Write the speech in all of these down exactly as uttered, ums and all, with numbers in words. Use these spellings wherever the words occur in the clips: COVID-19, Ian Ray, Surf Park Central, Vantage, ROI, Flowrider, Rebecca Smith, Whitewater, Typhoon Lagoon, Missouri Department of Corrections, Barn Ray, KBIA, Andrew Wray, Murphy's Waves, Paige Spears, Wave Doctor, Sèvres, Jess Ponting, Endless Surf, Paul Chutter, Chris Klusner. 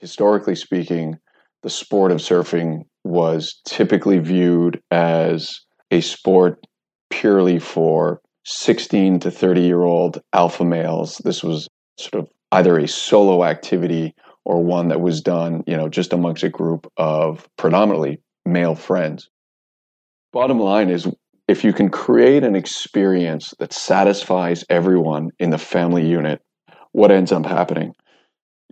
historically speaking, the sport of surfing was typically viewed as a sport purely for sixteen to thirty year old alpha males. This was sort of either a solo activity or one that was done, you know, just amongst a group of predominantly male friends. Bottom line is, if you can create an experience that satisfies everyone in the family unit, what ends up happening?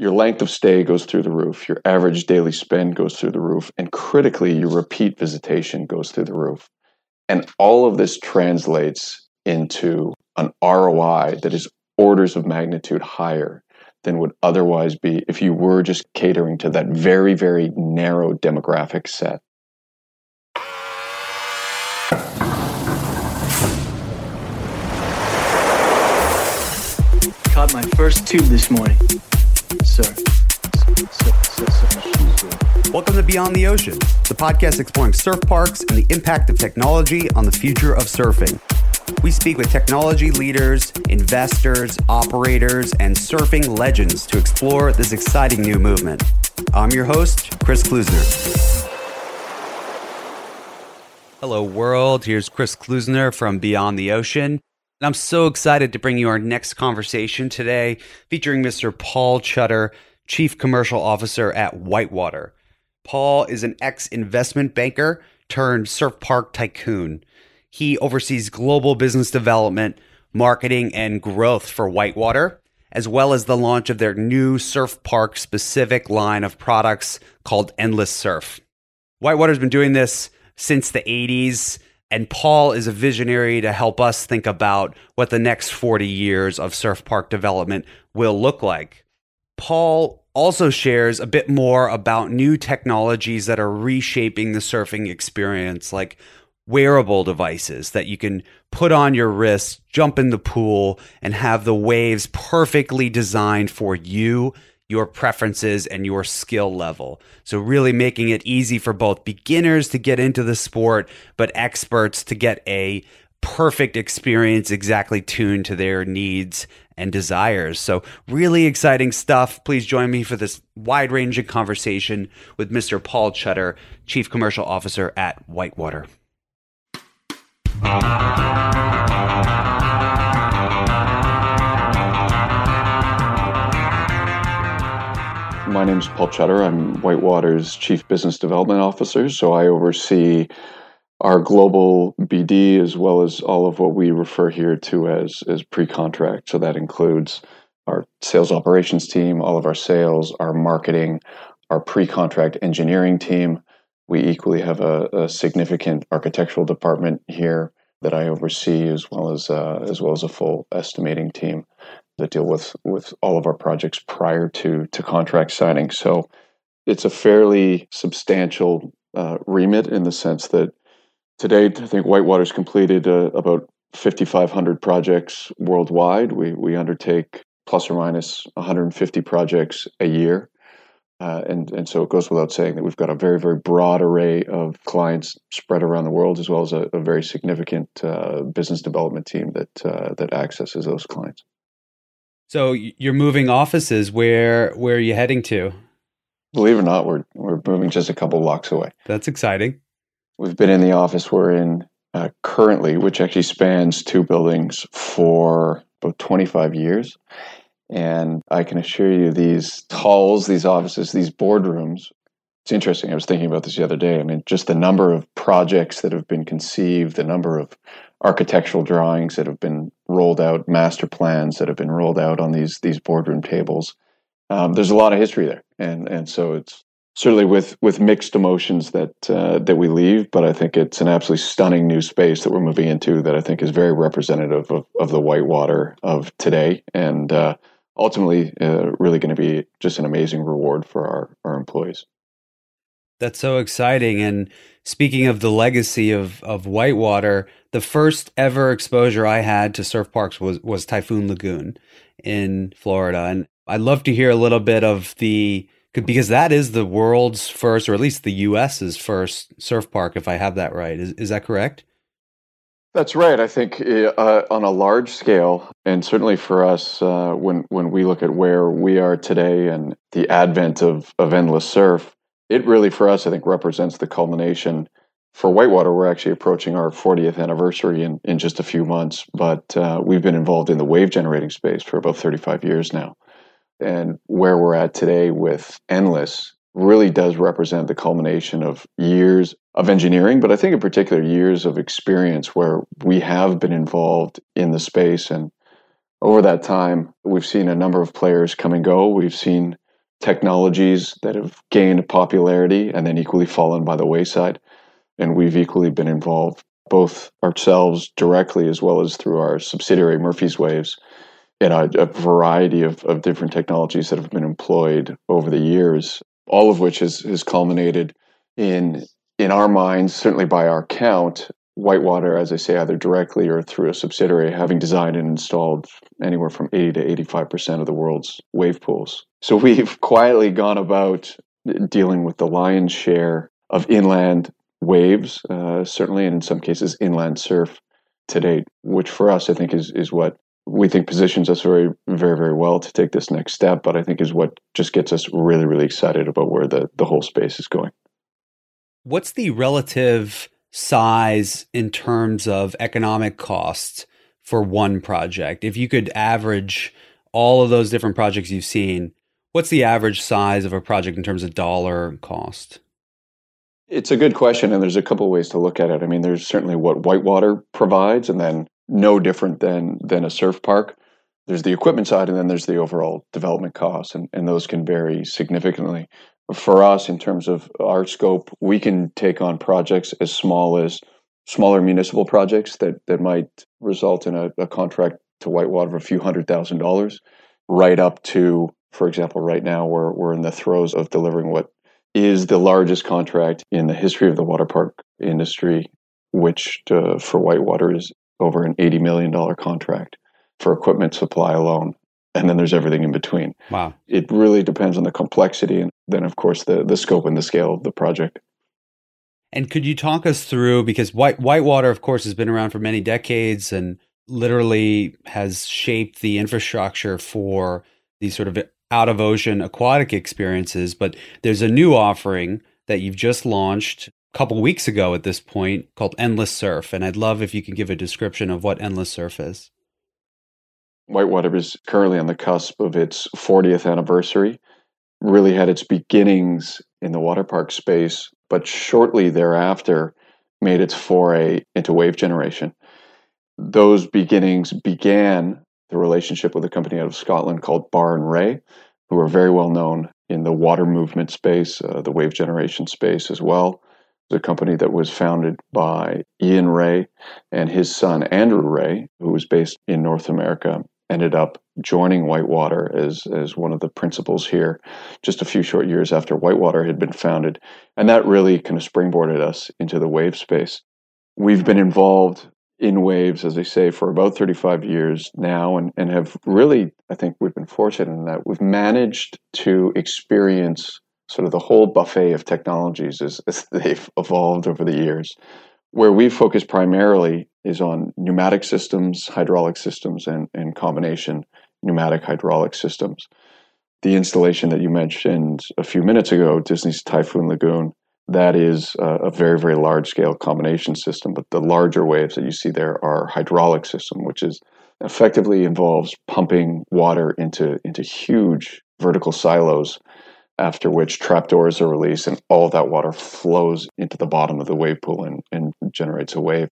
Your length of stay goes through the roof, your average daily spend goes through the roof, and critically, your repeat visitation goes through the roof. And all of this translates into an R O I that is orders of magnitude higher than would otherwise be if you were just catering to that very, very narrow demographic set. Caught my first tube this morning. Sir. Sir, sir, sir, sir. Welcome to Beyond the Ocean, the podcast exploring surf parks and the impact of technology on the future of surfing. We speak with technology leaders, investors, operators, and surfing legends to explore this exciting new movement. I'm your host, Chris Klusner. Hello, world. Here's Chris Klusner from Beyond the Ocean. And I'm so excited to bring you our next conversation today, featuring Mister Paul Chutter, Chief Commercial Officer at Whitewater. Paul is an ex-investment banker turned surf park tycoon. He oversees global business development, marketing, and growth for Whitewater, as well as the launch of their new surf park-specific line of products called Endless Surf. Whitewater's been doing this since the eighties. And Paul is a visionary to help us think about what the next forty years of surf park development will look like. Paul also shares a bit more about new technologies that are reshaping the surfing experience, like wearable devices that you can put on your wrist, jump in the pool, and have the waves perfectly designed for you, your preferences, and your skill level. So really making it easy for both beginners to get into the sport, but experts to get a perfect experience exactly tuned to their needs and desires. So really exciting stuff. Please join me for this wide-ranging conversation with Mister Paul Chutter, Chief Commercial Officer at Whitewater. My name is Paul Chutter. I'm Whitewater's Chief Business Development Officer, so I oversee our global B D as well as all of what we refer here to as, as pre-contract. So that includes our sales operations team, all of our sales, our marketing, our pre-contract engineering team. We equally have a, a significant architectural department here that I oversee, as well as uh, as well as a full estimating team that deal with, with all of our projects prior to, to contract signing. So it's a fairly substantial uh, remit in the sense that to date, I think Whitewater's completed uh, about fifty-five hundred projects worldwide. We we undertake plus or minus one hundred fifty projects a year. Uh, and, and so it goes without saying that we've got a very, very broad array of clients spread around the world, as well as a, a very significant uh, business development team that uh, that accesses those clients. So you're moving offices. Where where are you heading to? Believe it or not, we're we're moving just a couple blocks away. That's exciting. We've been in the office we're in uh, currently, which actually spans two buildings, for about twenty-five years. And I can assure you these halls, these offices, these boardrooms, it's interesting. I was thinking about this the other day. I mean, just the number of projects that have been conceived, the number of architectural drawings that have been rolled out, master plans that have been rolled out on these these boardroom tables. Um, there's a lot of history there, and and so it's certainly with with mixed emotions that uh, that we leave. But I think it's an absolutely stunning new space that we're moving into that I think is very representative of of the Whitewater of today, and uh, ultimately uh, really going to be just an amazing reward for our, our employees. That's so exciting. And speaking of the legacy of, of Whitewater, the first ever exposure I had to surf parks was, was Typhoon Lagoon in Florida. And I'd love to hear a little bit of the, because that is the world's first, or at least the U S's first surf park, if I have that right. Is, is that correct? That's right. I think uh, on a large scale, and certainly for us, uh, when when we look at where we are today and the advent of, of Endless Surf, it really for us, I think, represents the culmination. For Whitewater, we're actually approaching our fortieth anniversary in, in just a few months, but uh, we've been involved in the wave generating space for about thirty-five years now. And where we're at today with Endless really does represent the culmination of years of engineering, but I think in particular years of experience where we have been involved in the space. And over that time, we've seen a number of players come and go. We've seen technologies that have gained popularity and then equally fallen by the wayside. And we've equally been involved, both ourselves directly as well as through our subsidiary Murphy's Waves, in a, a variety of, of different technologies that have been employed over the years, all of which has, has culminated in, in our minds, certainly by our count, Whitewater, as I say, either directly or through a subsidiary, having designed and installed anywhere from eighty to eighty-five percent of the world's wave pools. So we've quietly gone about dealing with the lion's share of inland waves, uh, certainly, and in some cases, inland surf to date, which for us, I think, is is what we think positions us very, very, very well to take this next step, but I think is what just gets us really, really excited about where the, the whole space is going. What's the relative size in terms of economic costs for one project? If you could average all of those different projects you've seen, what's the average size of a project in terms of dollar cost? It's a good question, and there's a couple of ways to look at it. I mean, there's certainly what Whitewater provides, and then no different than than a surf park. There's the equipment side, and then there's the overall development costs, and, and those can vary significantly. For us, in terms of our scope, we can take on projects as small as smaller municipal projects that, that might result in a, a contract to Whitewater of a few hundred thousand dollars, right up to, for example, right now we're we're in the throes of delivering what is the largest contract in the history of the water park industry, which uh, for Whitewater is over an eighty million dollars contract for equipment supply alone. And then there's everything in between. Wow. It really depends on the complexity and then, of course, the, the scope and the scale of the project. And could you talk us through, because White, Whitewater, of course, has been around for many decades and literally has shaped the infrastructure for these sort of out of ocean aquatic experiences, but there's a new offering that you've just launched a couple weeks ago at this point called Endless Surf. And I'd love if you could give a description of what Endless Surf is. Whitewater is currently on the cusp of its fortieth anniversary, really had its beginnings in the water park space, but shortly thereafter made its foray into wave generation. Those beginnings began the relationship with a company out of Scotland called Barn Ray, who are very well known in the water movement space, uh, the wave generation space as well. It's a company that was founded by Ian Ray and his son, Andrew Wray, who was based in North America, ended up joining Whitewater as, as one of the principals here just a few short years after Whitewater had been founded. And that really kind of springboarded us into the wave space. We've been involved in waves, as they say, for about thirty-five years now, and, and have really, I think we've been fortunate in that we've managed to experience sort of the whole buffet of technologies as, as they've evolved over the years. Where we focus primarily is on pneumatic systems, hydraulic systems, and, and combination pneumatic hydraulic systems. The installation that you mentioned a few minutes ago, Disney's Typhoon Lagoon, that is a very, very large-scale combination system, but the larger waves that you see there are hydraulic system, which is effectively involves pumping water into, into huge vertical silos, after which trapdoors are released and all that water flows into the bottom of the wave pool and, and generates a wave.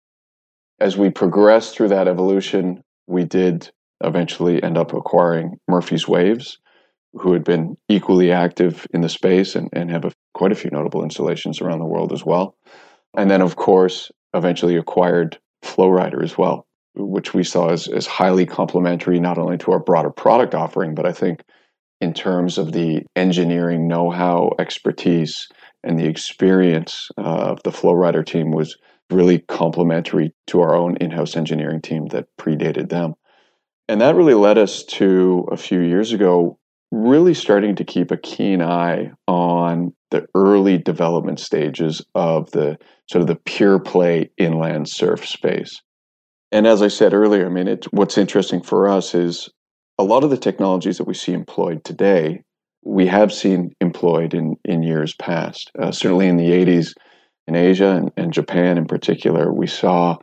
As we progressed through that evolution, we did eventually end up acquiring Murphy's Waves, who had been equally active in the space and, and have a, quite a few notable installations around the world as well. And then, of course, eventually acquired Flowrider as well, which we saw as, as highly complementary, not only to our broader product offering, but I think in terms of the engineering know-how, expertise, and the experience of the Flowrider team was really complementary to our own in-house engineering team that predated them. And that really led us to, a few years ago, really starting to keep a keen eye on the early development stages of the sort of the pure play inland surf space. And as I said earlier, I mean, it, what's interesting for us is a lot of the technologies that we see employed today, we have seen employed in, in years past. Uh, certainly in the eighties in Asia and, and Japan in particular, we saw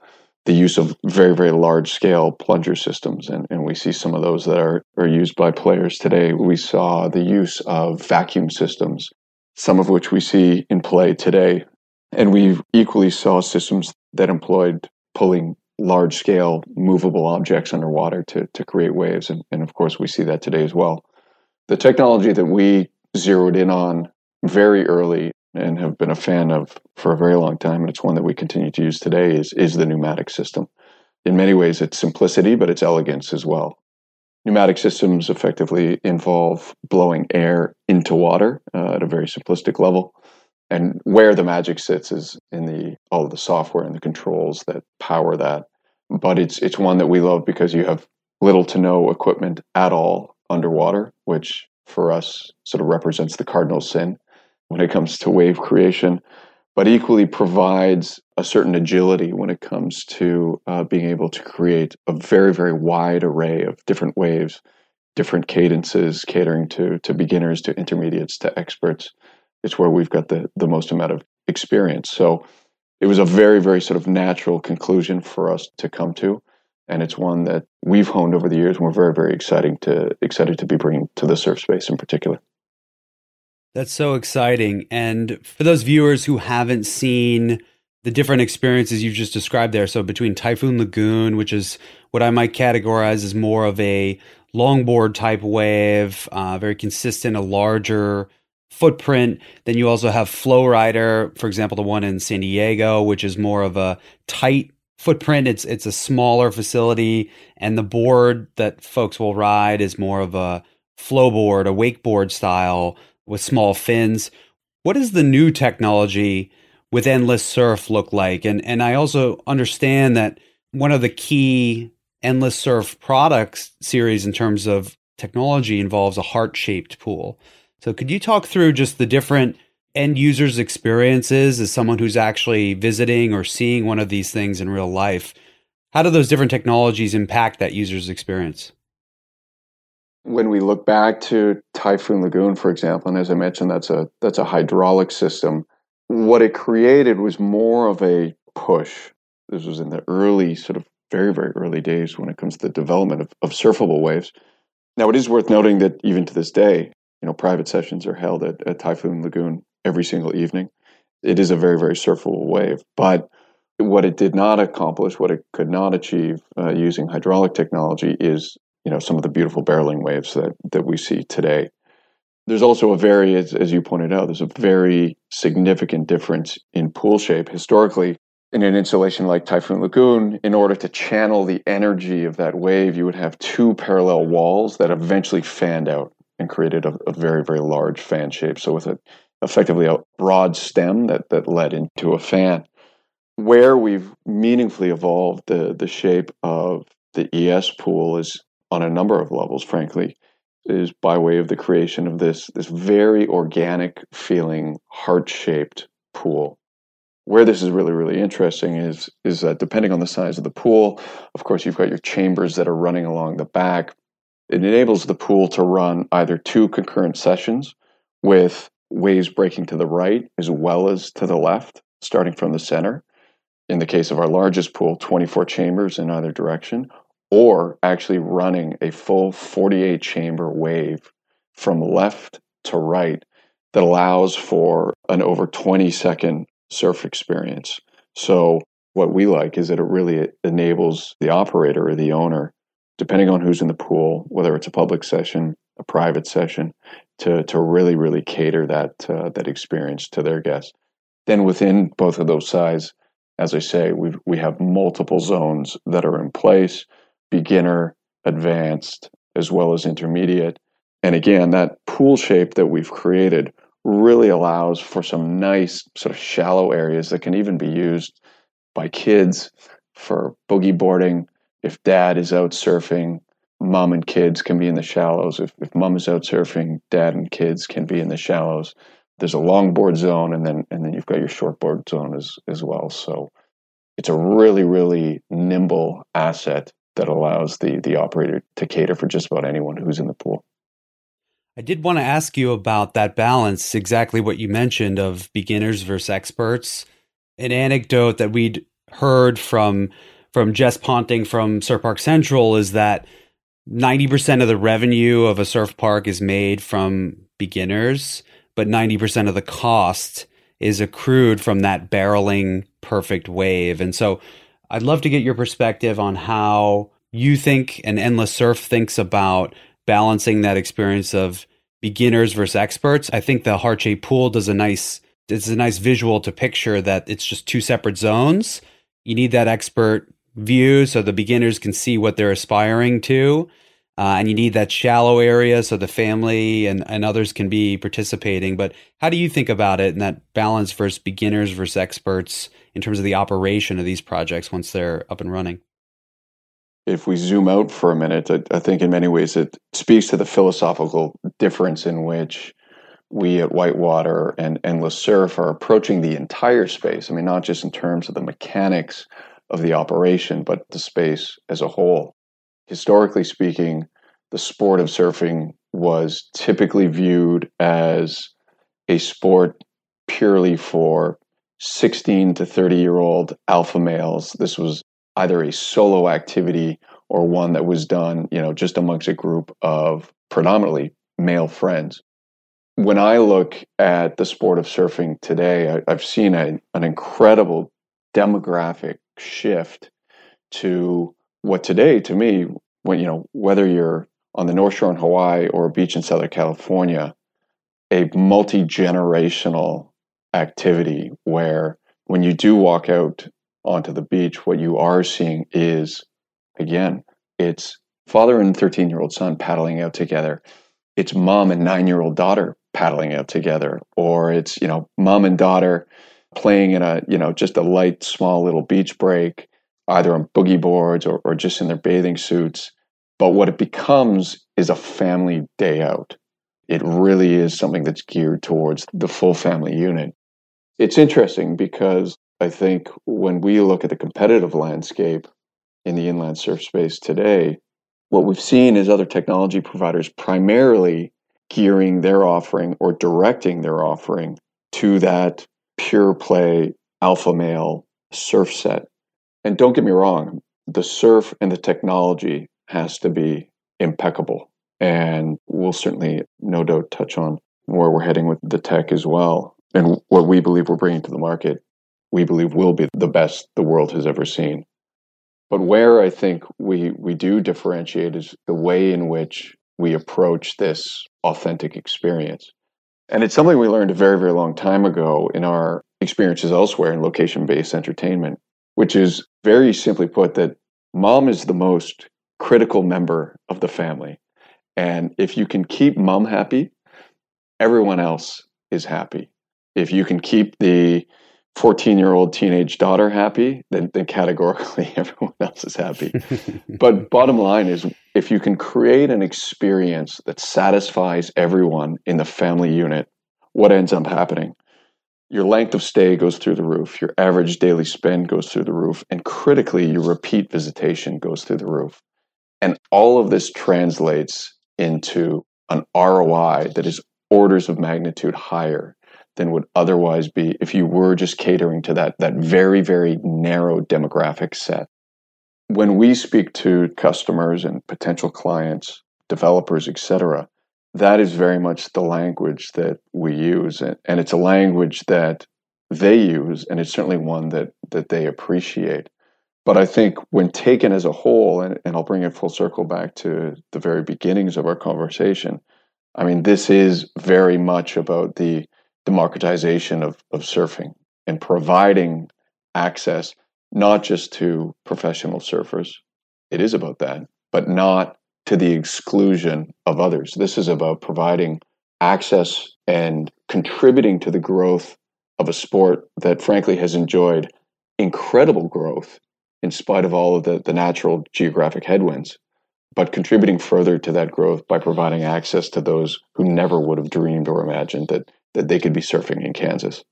the use of very, very large-scale plunger systems, and, and we see some of those that are, are used by players today. We saw the use of vacuum systems, some of which we see in play today. And we equally saw systems that employed pulling large-scale movable objects underwater to, to create waves, and, and of course we see that today as well. The technology that we zeroed in on very early and have been a fan of for a very long time, and it's one that we continue to use today, is, is the pneumatic system. In many ways, it's simplicity, but it's elegance as well. Pneumatic systems effectively involve blowing air into water uh, at a very simplistic level. And where the magic sits is in the all of the software and the controls that power that. But it's it's one that we love because you have little to no equipment at all underwater, which for us sort of represents the cardinal sin when it comes to wave creation, but equally provides a certain agility when it comes to uh, being able to create a very, very wide array of different waves, different cadences, catering to, to beginners, to intermediates, to experts. It's where we've got the, the most amount of experience. So it was a very, very sort of natural conclusion for us to come to. And it's one that we've honed over the years, and we're very, very exciting to, excited to be bringing to the surf space in particular. That's so exciting. And for those viewers who haven't seen the different experiences you've just described there, so between Typhoon Lagoon, which is what I might categorize as more of a longboard type wave, uh, very consistent, a larger footprint. Then you also have Flowrider, for example, the one in San Diego, which is more of a tight footprint. It's it's a smaller facility, and the board that folks will ride is more of a flowboard, a wakeboard style with small fins. What does the new technology with Endless Surf look like? And and I also understand that one of the key Endless Surf products series in terms of technology involves a heart-shaped pool. So could you talk through just the different end users' experiences as someone who's actually visiting or seeing one of these things in real life? How do those different technologies impact that user's experience? When we look back to Typhoon Lagoon, for example, and as I mentioned, that's a that's a hydraulic system. What it created was more of a push. This was in the early, sort of very, very early days when it comes to the development of, of surfable waves. Now, it is worth noting that even to this day, you know, private sessions are held at, at Typhoon Lagoon every single evening. It is a very, very surfable wave. But what it did not accomplish, what it could not achieve uh, using hydraulic technology is, you know, some of the beautiful barreling waves that, that we see today. There's also a very, as, as you pointed out, there's a very significant difference in pool shape. Historically, in an installation like Typhoon Lagoon, in order to channel the energy of that wave, you would have two parallel walls that eventually fanned out and created a, a very, very large fan shape. So with a, effectively a broad stem that, that led into a fan. Where we've meaningfully evolved the, the shape of the E S pool is on a number of levels, frankly, is by way of the creation of this, this very organic feeling, heart-shaped pool. Where this is really, really interesting is, is that depending on the size of the pool, of course, you've got your chambers that are running along the back. It enables the pool to run either two concurrent sessions with waves breaking to the right as well as to the left, starting from the center. In the case of our largest pool, twenty-four chambers in either direction, or actually running a full forty-eight chamber wave from left to right that allows for an over twenty second surf experience. So what we like is that it really enables the operator or the owner, depending on who's in the pool, whether it's a public session, a private session, to, to really, really cater that uh, that experience to their guests. Then within both of those sides, as I say, we we have multiple zones that are in place, beginner, advanced, as well as intermediate. And again, that pool shape that we've created really allows for some nice sort of shallow areas that can even be used by kids for boogie boarding. If dad is out surfing, mom and kids can be in the shallows. If, if mom is out surfing, dad and kids can be in the shallows. There's a longboard zone, and then and then you've got your shortboard zone as, as well. So it's a really, really nimble asset that allows the the operator to cater for just about anyone who's in the pool. I did want to ask you about that balance, exactly what you mentioned of beginners versus experts. An anecdote that we'd heard from from Jess Ponting from Surf Park Central is that ninety percent of the revenue of a surf park is made from beginners, but ninety percent of the cost is accrued from that barreling perfect wave. And so I'd love to get your perspective on how you think and Endless Surf thinks about balancing that experience of beginners versus experts. I think the heart-shaped pool does a nice, it's a nice visual to picture that it's just two separate zones. You need that expert view so the beginners can see what they're aspiring to. Uh, and you need that shallow area so the family and, and others can be participating. But how do you think about it and that balance versus beginners versus experts in terms of the operation of these projects once they're up and running? If we zoom out for a minute, I, I think in many ways it speaks to the philosophical difference in which we at Whitewater and Endless Surf are approaching the entire space. I mean, not just in terms of the mechanics of the operation, but the space as a whole. Historically speaking, the sport of surfing was typically viewed as a sport purely for sixteen to thirty-year-old alpha males. This was either a solo activity or one that was done, you know, just amongst a group of predominantly male friends. When I look at the sport of surfing today, I, I've seen a, an incredible demographic shift to what today, to me, when you know, whether you're on the North Shore in Hawaii or a beach in Southern California, a multi-generational activity where when you do walk out onto the beach, what you are seeing is, again, it's father and thirteen-year-old son paddling out together. It's mom and nine-year-old daughter paddling out together, or it's, you know, mom and daughter playing in a, you know, just a light, small little beach break, either on boogie boards or, or just in their bathing suits. But what it becomes is a family day out. It really is something that's geared towards the full family unit. It's interesting because I think when we look at the competitive landscape in the inland surf space today, what we've seen is other technology providers primarily gearing their offering or directing their offering to that pure play alpha male surf set. And don't get me wrong, the surf and the technology has to be impeccable. And we'll certainly, no doubt, touch on where we're heading with the tech as well. And what we believe we're bringing to the market, we believe will be the best the world has ever seen. But where I think we, we do differentiate is the way in which we approach this authentic experience. And it's something we learned a very, very long time ago in our experiences elsewhere in location-based entertainment, which is very simply put that mom is the most critical member of the family. And if you can keep mom happy, everyone else is happy. If you can keep the fourteen-year-old teenage daughter happy, then, then categorically everyone else is happy. But bottom line is, if you can create an experience that satisfies everyone in the family unit, what ends up happening? Your length of stay goes through the roof. Your average daily spend goes through the roof. And critically, your repeat visitation goes through the roof. And all of this translates into an R O I that is orders of magnitude higher than would otherwise be if you were just catering to that, that very, very narrow demographic set. When we speak to customers and potential clients, developers, et cetera, that is very much the language that we use, and it's a language that they use, and it's certainly one that that they appreciate. But I think when taken as a whole, and, and I'll bring it full circle back to the very beginnings of our conversation, I mean, this is very much about the democratization of, of surfing and providing access not just to professional surfers, it is about that, but not to the exclusion of others. This is about providing access and contributing to the growth of a sport that frankly has enjoyed incredible growth in spite of all of the, the natural geographic headwinds, but contributing further to that growth by providing access to those who never would have dreamed or imagined that, that they could be surfing in Kansas.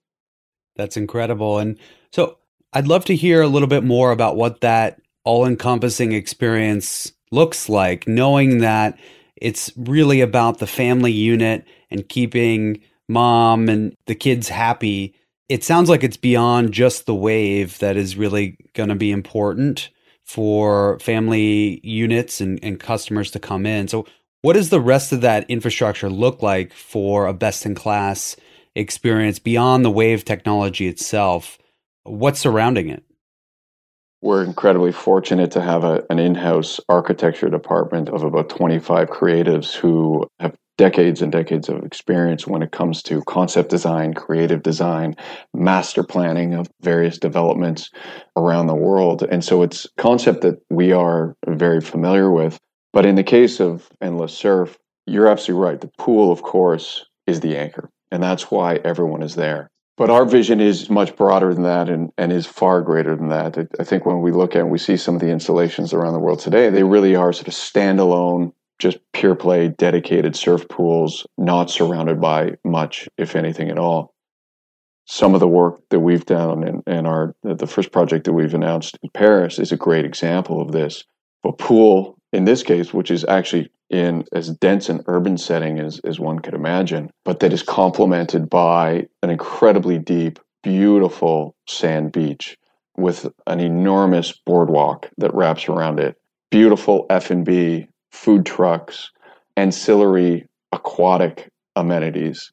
That's incredible. And so I'd love to hear a little bit more about what that all-encompassing experience looks like, knowing that it's really about the family unit and keeping mom and the kids happy. It sounds like it's beyond just the wave that is really going to be important for family units and, and customers to come in. So what does the rest of that infrastructure look like for a best-in-class experience beyond the wave technology itself? What's surrounding it? We're incredibly fortunate to have a, an in-house architecture department of about twenty-five creatives who have decades and decades of experience when it comes to concept design, creative design, master planning of various developments around the world. And so it's a concept that we are very familiar with. But in the case of Endless Surf, you're absolutely right. The pool, of course, is the anchor, and that's why everyone is there. But our vision is much broader than that and, and is far greater than that. I think when we look at and we see some of the installations around the world today, they really are sort of standalone, just pure play, dedicated surf pools, not surrounded by much, if anything at all. Some of the work that we've done and, and our the first project that we've announced in Paris is a great example of this. A pool, in this case, which is actually in as dense an urban setting as, as one could imagine, but that is complemented by an incredibly deep, beautiful sand beach with an enormous boardwalk that wraps around it. Beautiful F and B, food trucks, ancillary aquatic amenities.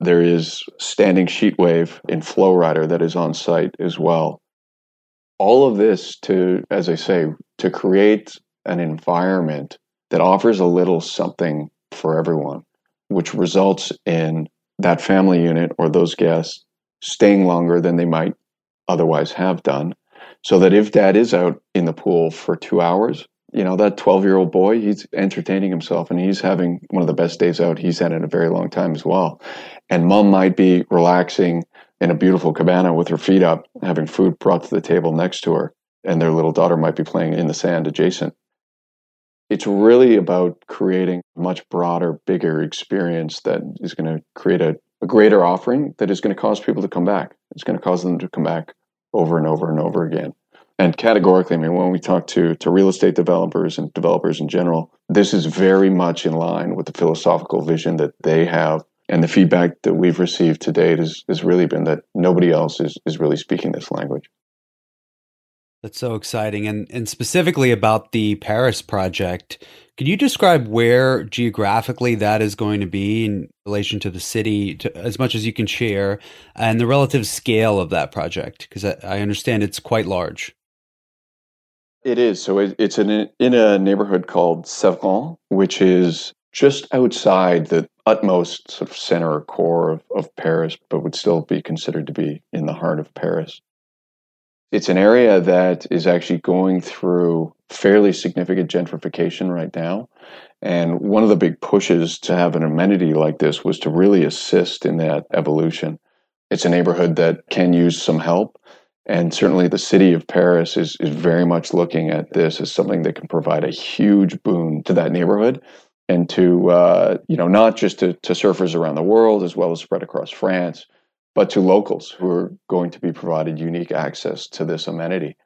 There is standing sheet wave in Flowrider that is on site as well. All of this to, as I say, to create an environment that offers a little something for everyone, which results in that family unit or those guests staying longer than they might otherwise have done. So that if dad is out in the pool for two hours, you know, that twelve-year-old boy, he's entertaining himself and he's having one of the best days out he's had in a very long time as well. And mom might be relaxing in a beautiful cabana with her feet up, having food brought to the table next to her, and their little daughter might be playing in the sand adjacent. It's really about creating a much broader, bigger experience that is going to create a, a greater offering that is going to cause people to come back. It's going to cause them to come back over and over and over again. And categorically, I mean, when we talk to, to real estate developers and developers in general, this is very much in line with the philosophical vision that they have. And the feedback that we've received to date has, has really been that nobody else is, is really speaking this language. That's so exciting. And and specifically about the Paris project, can you describe where geographically that is going to be in relation to the city, to, as much as you can share, and the relative scale of that project? Because I, I understand it's quite large. It is. So it, it's in, in a neighborhood called Sèvres, which is just outside the utmost sort of center or core of, of Paris, but would still be considered to be in the heart of Paris. It's an area that is actually going through fairly significant gentrification right now. And one of the big pushes to have an amenity like this was to really assist in that evolution. It's a neighborhood that can use some help. And certainly the city of Paris is, is very much looking at this as something that can provide a huge boon to that neighborhood and to, uh, you know, not just to, to surfers around the world as well as spread across France, but to locals who are going to be provided unique access to this amenity.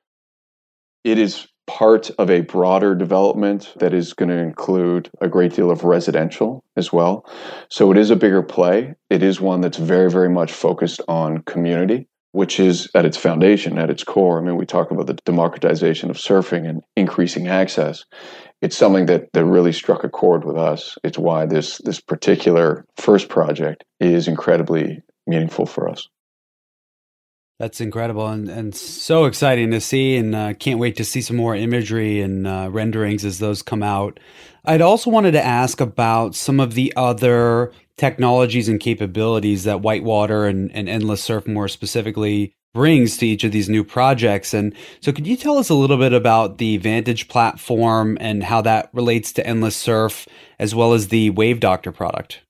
It is part of a broader development that is going to include a great deal of residential as well. So it is a bigger play. It is one that's very, very much focused on community, which is at its foundation, at its core. I mean, we talk about the democratization of surfing and increasing access. It's something that, that really struck a chord with us. It's why this, this particular first project is incredibly meaningful for us. That's incredible and, and so exciting to see, and uh, can't wait to see some more imagery and uh, renderings as those come out. I'd also wanted to ask about some of the other technologies and capabilities that Whitewater and, and Endless Surf more specifically brings to each of these new projects. And so could you tell us a little bit about the Vantage platform and how that relates to Endless Surf as well as the Wave Doctor product?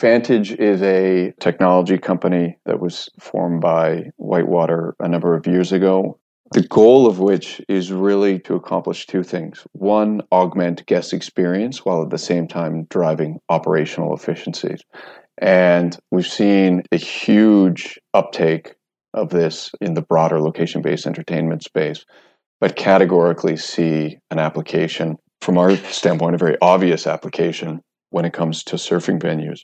Vantage is a technology company that was formed by Whitewater a number of years ago, the goal of which is really to accomplish two things. One, augment guest experience while at the same time driving operational efficiencies. And we've seen a huge uptake of this in the broader location-based entertainment space, but categorically see an application, from our standpoint, a very obvious application when it comes to surfing venues.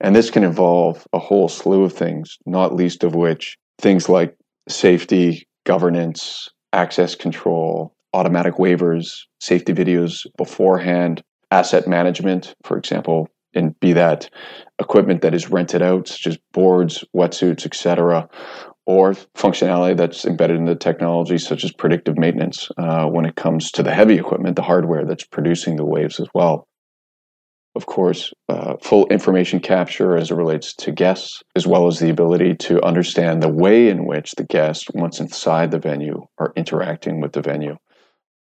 And this can involve a whole slew of things, not least of which things like safety, governance, access control, automatic waivers, safety videos beforehand, asset management, for example, and be that equipment that is rented out, such as boards, wetsuits, et cetera, or functionality that's embedded in the technology, such as predictive maintenance, uh, when it comes to the heavy equipment, the hardware that's producing the waves as well. Of course, uh, full information capture as it relates to guests, as well as the ability to understand the way in which the guests, once inside the venue, are interacting with the venue.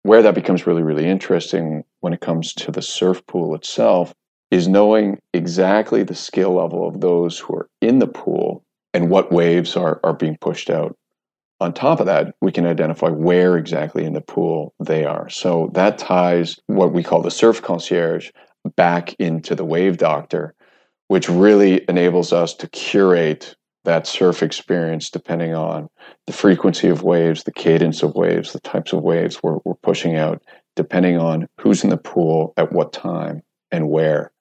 Where that becomes really, really interesting when it comes to the surf pool itself is knowing exactly the skill level of those who are in the pool and what waves are, are being pushed out. On top of that, we can identify where exactly in the pool they are. So that ties what we call the surf concierge back into the Wave Doctor, which really enables us to curate that surf experience depending on the frequency of waves, the cadence of waves, the types of waves we're, we're pushing out, depending on who's in the pool at what time and where.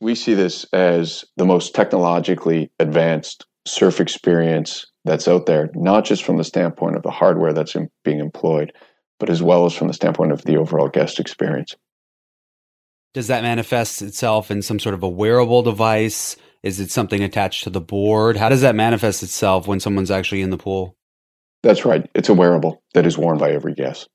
We see this as the most technologically advanced surf experience that's out there, not just from the standpoint of the hardware that's in, being employed, but as well as from the standpoint of the overall guest experience. Does that manifest itself in some sort of a wearable device? Is it something attached to the board? How does that manifest itself when someone's actually in the pool? That's right. It's a wearable that is worn by every guest.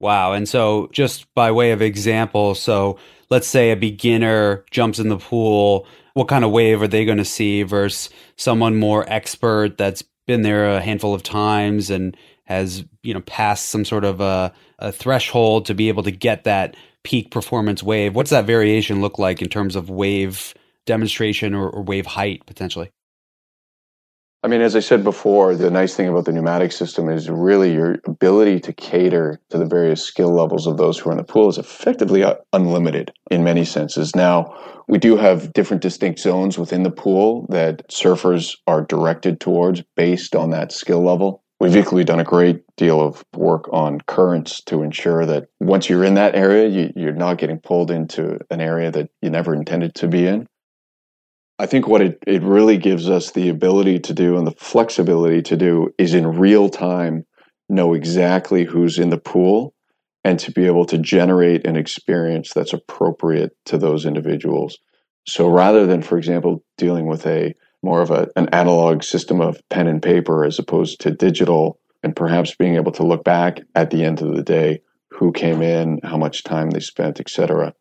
Wow. And so just by way of example, so let's say a beginner jumps in the pool. What kind of wave are they going to see versus someone more expert that's been there a handful of times and has, you know, passed some sort of a, a threshold to be able to get that peak performance wave? What's that variation look like in terms of wave demonstration or, or wave height potentially? I mean, as I said before, the nice thing about the pneumatic system is really your ability to cater to the various skill levels of those who are in the pool is effectively unlimited in many senses. Now, we do have different distinct zones within the pool that surfers are directed towards based on that skill level. We've equally done a great deal of work on currents to ensure that once you're in that area, you, you're not getting pulled into an area that you never intended to be in. I think what it, it really gives us the ability to do and the flexibility to do is in real time know exactly who's in the pool and to be able to generate an experience that's appropriate to those individuals. So rather than, for example, dealing with a more of a, an analog system of pen and paper as opposed to digital and perhaps being able to look back at the end of the day, who came in, how much time they spent, et cetera.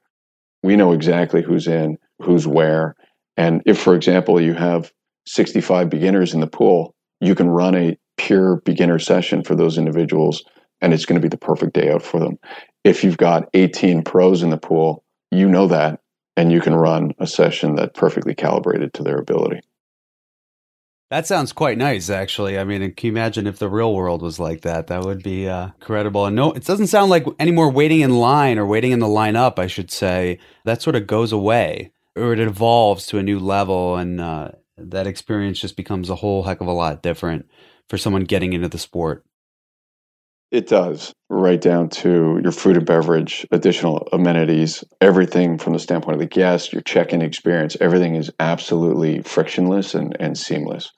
We know exactly who's in, who's where. And if, for example, you have sixty-five beginners in the pool, you can run a pure beginner session for those individuals, and it's going to be the perfect day out for them. If you've got eighteen pros in the pool, you know that, and you can run a session that's perfectly calibrated to their ability. That sounds quite nice, actually. I mean, can you imagine if the real world was like that? That would be uh, incredible. And no, it doesn't sound like any more waiting in line or waiting in the lineup, I should say. That sort of goes away. Or it evolves to a new level, and uh, that experience just becomes a whole heck of a lot different for someone getting into the sport. It does, right down to your food and beverage, additional amenities, everything from the standpoint of the guest, your check-in experience, everything is absolutely frictionless and, and seamless.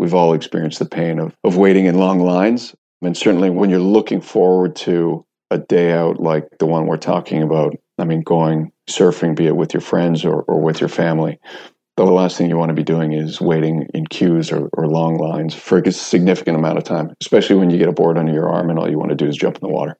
We've all experienced the pain of, of waiting in long lines, and certainly when you're looking forward to a day out like the one we're talking about, I mean, going surfing, be it with your friends or, or with your family, the last thing you want to be doing is waiting in queues or, or long lines for a significant amount of time, especially when you get a board under your arm and all you want to do is jump in the water.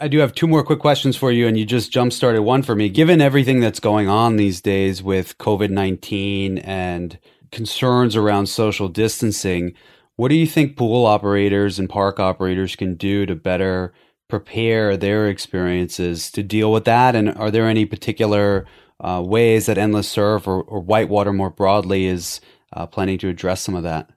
I do have two more quick questions for you, and you just jump-started one for me. Given everything that's going on these days with covid nineteen and concerns around social distancing, what do you think pool operators and park operators can do to better prepare their experiences to deal with that? And are there any particular uh, ways that Endless Surf or, or Whitewater more broadly is uh, planning to address some of that?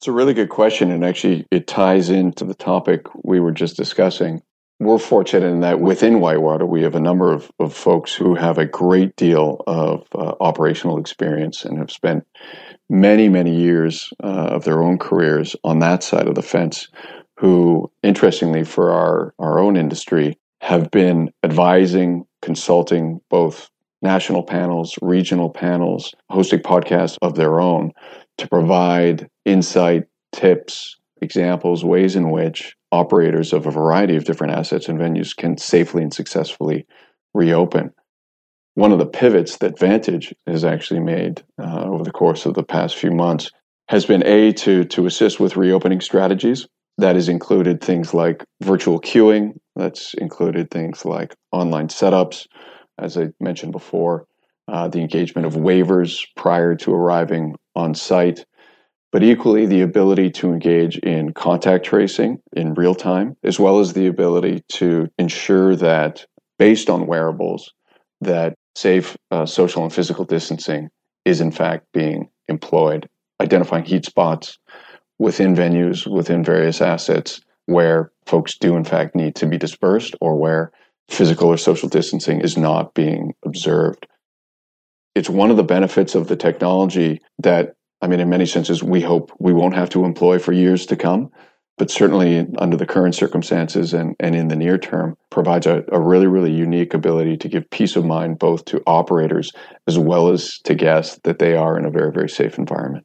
It's a really good question. And actually, it ties into the topic we were just discussing. We're fortunate in that within Whitewater, we have a number of, of folks who have a great deal of uh, operational experience and have spent many, many years uh, of their own careers on that side of the fence, who, interestingly for our, our own industry, have been advising, consulting both national panels, regional panels, hosting podcasts of their own to provide insight, tips, examples, ways in which operators of a variety of different assets and venues can safely and successfully reopen. One of the pivots that Vantage has actually made uh, over the course of the past few months has been A, to, to assist with reopening strategies. That has included things like virtual queuing. That's included things like online setups. As I mentioned before, uh, the engagement of waivers prior to arriving on site, but equally the ability to engage in contact tracing in real time, as well as the ability to ensure that based on wearables, that safe uh, social and physical distancing is in fact being employed, identifying heat spots within venues, within various assets where folks do in fact need to be dispersed or where physical or social distancing is not being observed. It's one of the benefits of the technology that, I mean, in many senses, we hope we won't have to employ for years to come, but certainly under the current circumstances and, and in the near term, provides a, a really, really unique ability to give peace of mind both to operators as well as to guests that they are in a very, very safe environment.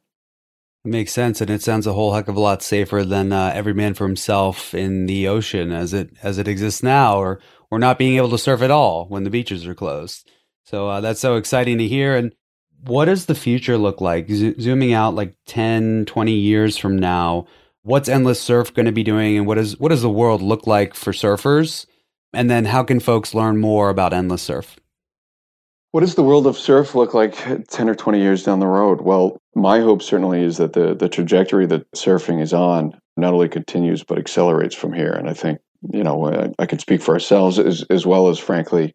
It makes sense, and it sounds a whole heck of a lot safer than uh, every man for himself in the ocean as it as it exists now, or, or not being able to surf at all when the beaches are closed. So uh, that's so exciting to hear. And what does the future look like? Zo- zooming out like ten, twenty years from now, what's Endless Surf going to be doing, and what is what does the world look like for surfers? And then how can folks learn more about Endless Surf? What does the world of surf look like ten or twenty years down the road? Well, my hope certainly is that the, the trajectory that surfing is on not only continues but accelerates from here. And I think, you know, I, I can speak for ourselves as, as well as, frankly,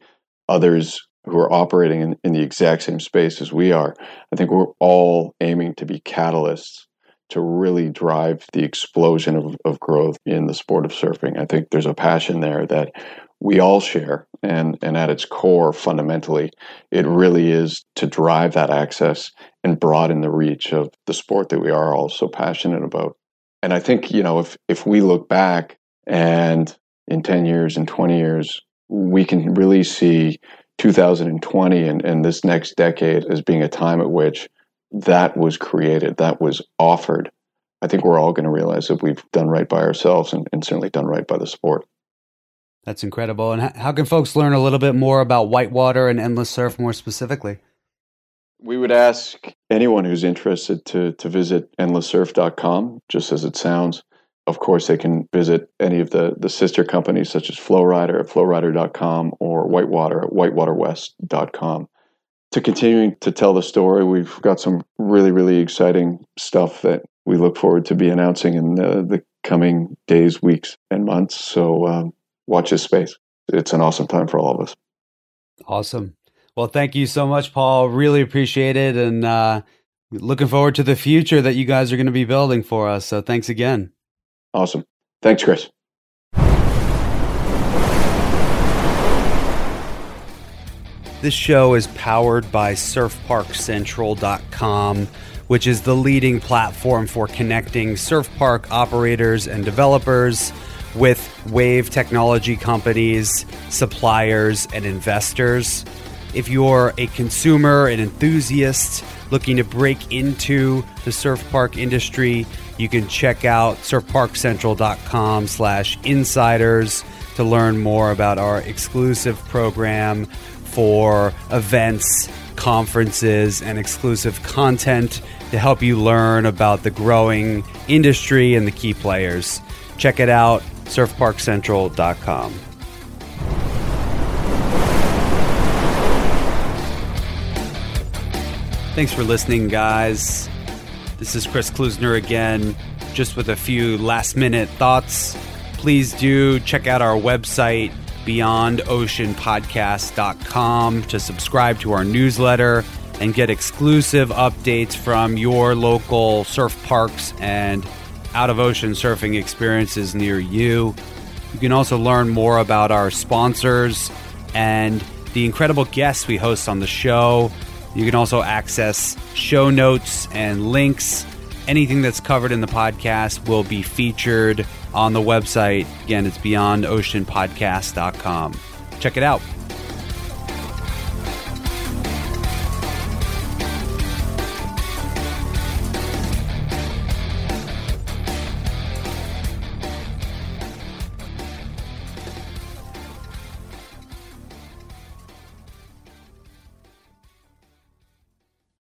others who are operating in, in the exact same space as we are. I think we're all aiming to be catalysts to really drive the explosion of, of growth in the sport of surfing. I think there's a passion there that we all share. And, and at its core, fundamentally, it really is to drive that access and broaden the reach of the sport that we are all so passionate about. And I think, you know, if, if we look back and in ten years and twenty years, we can really see two thousand twenty and, and this next decade as being a time at which that was created, that was offered. I think we're all going to realize that we've done right by ourselves and, and certainly done right by the sport. That's incredible. And how can folks learn a little bit more about Whitewater and Endless Surf more specifically? We would ask anyone who's interested to, to visit endless surf dot com, just as it sounds. Of course, they can visit any of the, the sister companies such as Flowrider at flowrider dot com or Whitewater at whitewater west dot com. To continuing to tell the story, we've got some really, really exciting stuff that we look forward to be announcing in the, the coming days, weeks, and months. So um, watch this space. It's an awesome time for all of us. Awesome. Well, thank you so much, Paul. Really appreciate it. And uh, looking forward to the future that you guys are going to be building for us. So thanks again. Awesome. Thanks, Chris. This show is powered by surf park central dot com, which is the leading platform for connecting surf park operators and developers with wave technology companies, suppliers, and investors. If you're a consumer, an enthusiast looking to break into the surf park industry, you can check out surf park central dot com slash insiders to learn more about our exclusive program for events, conferences, and exclusive content to help you learn about the growing industry and the key players. Check it out, surf park central dot com. Thanks for listening, guys. This is Chris Klusner again, just with a few last-minute thoughts. Please do check out our website, beyond ocean podcast dot com, to subscribe to our newsletter and get exclusive updates from your local surf parks and out-of-ocean surfing experiences near you. You can also learn more about our sponsors and the incredible guests we host on the show, You can also access show notes and links. Anything that's covered in the podcast will be featured on the website. Again, it's beyond ocean podcast dot com. Check it out.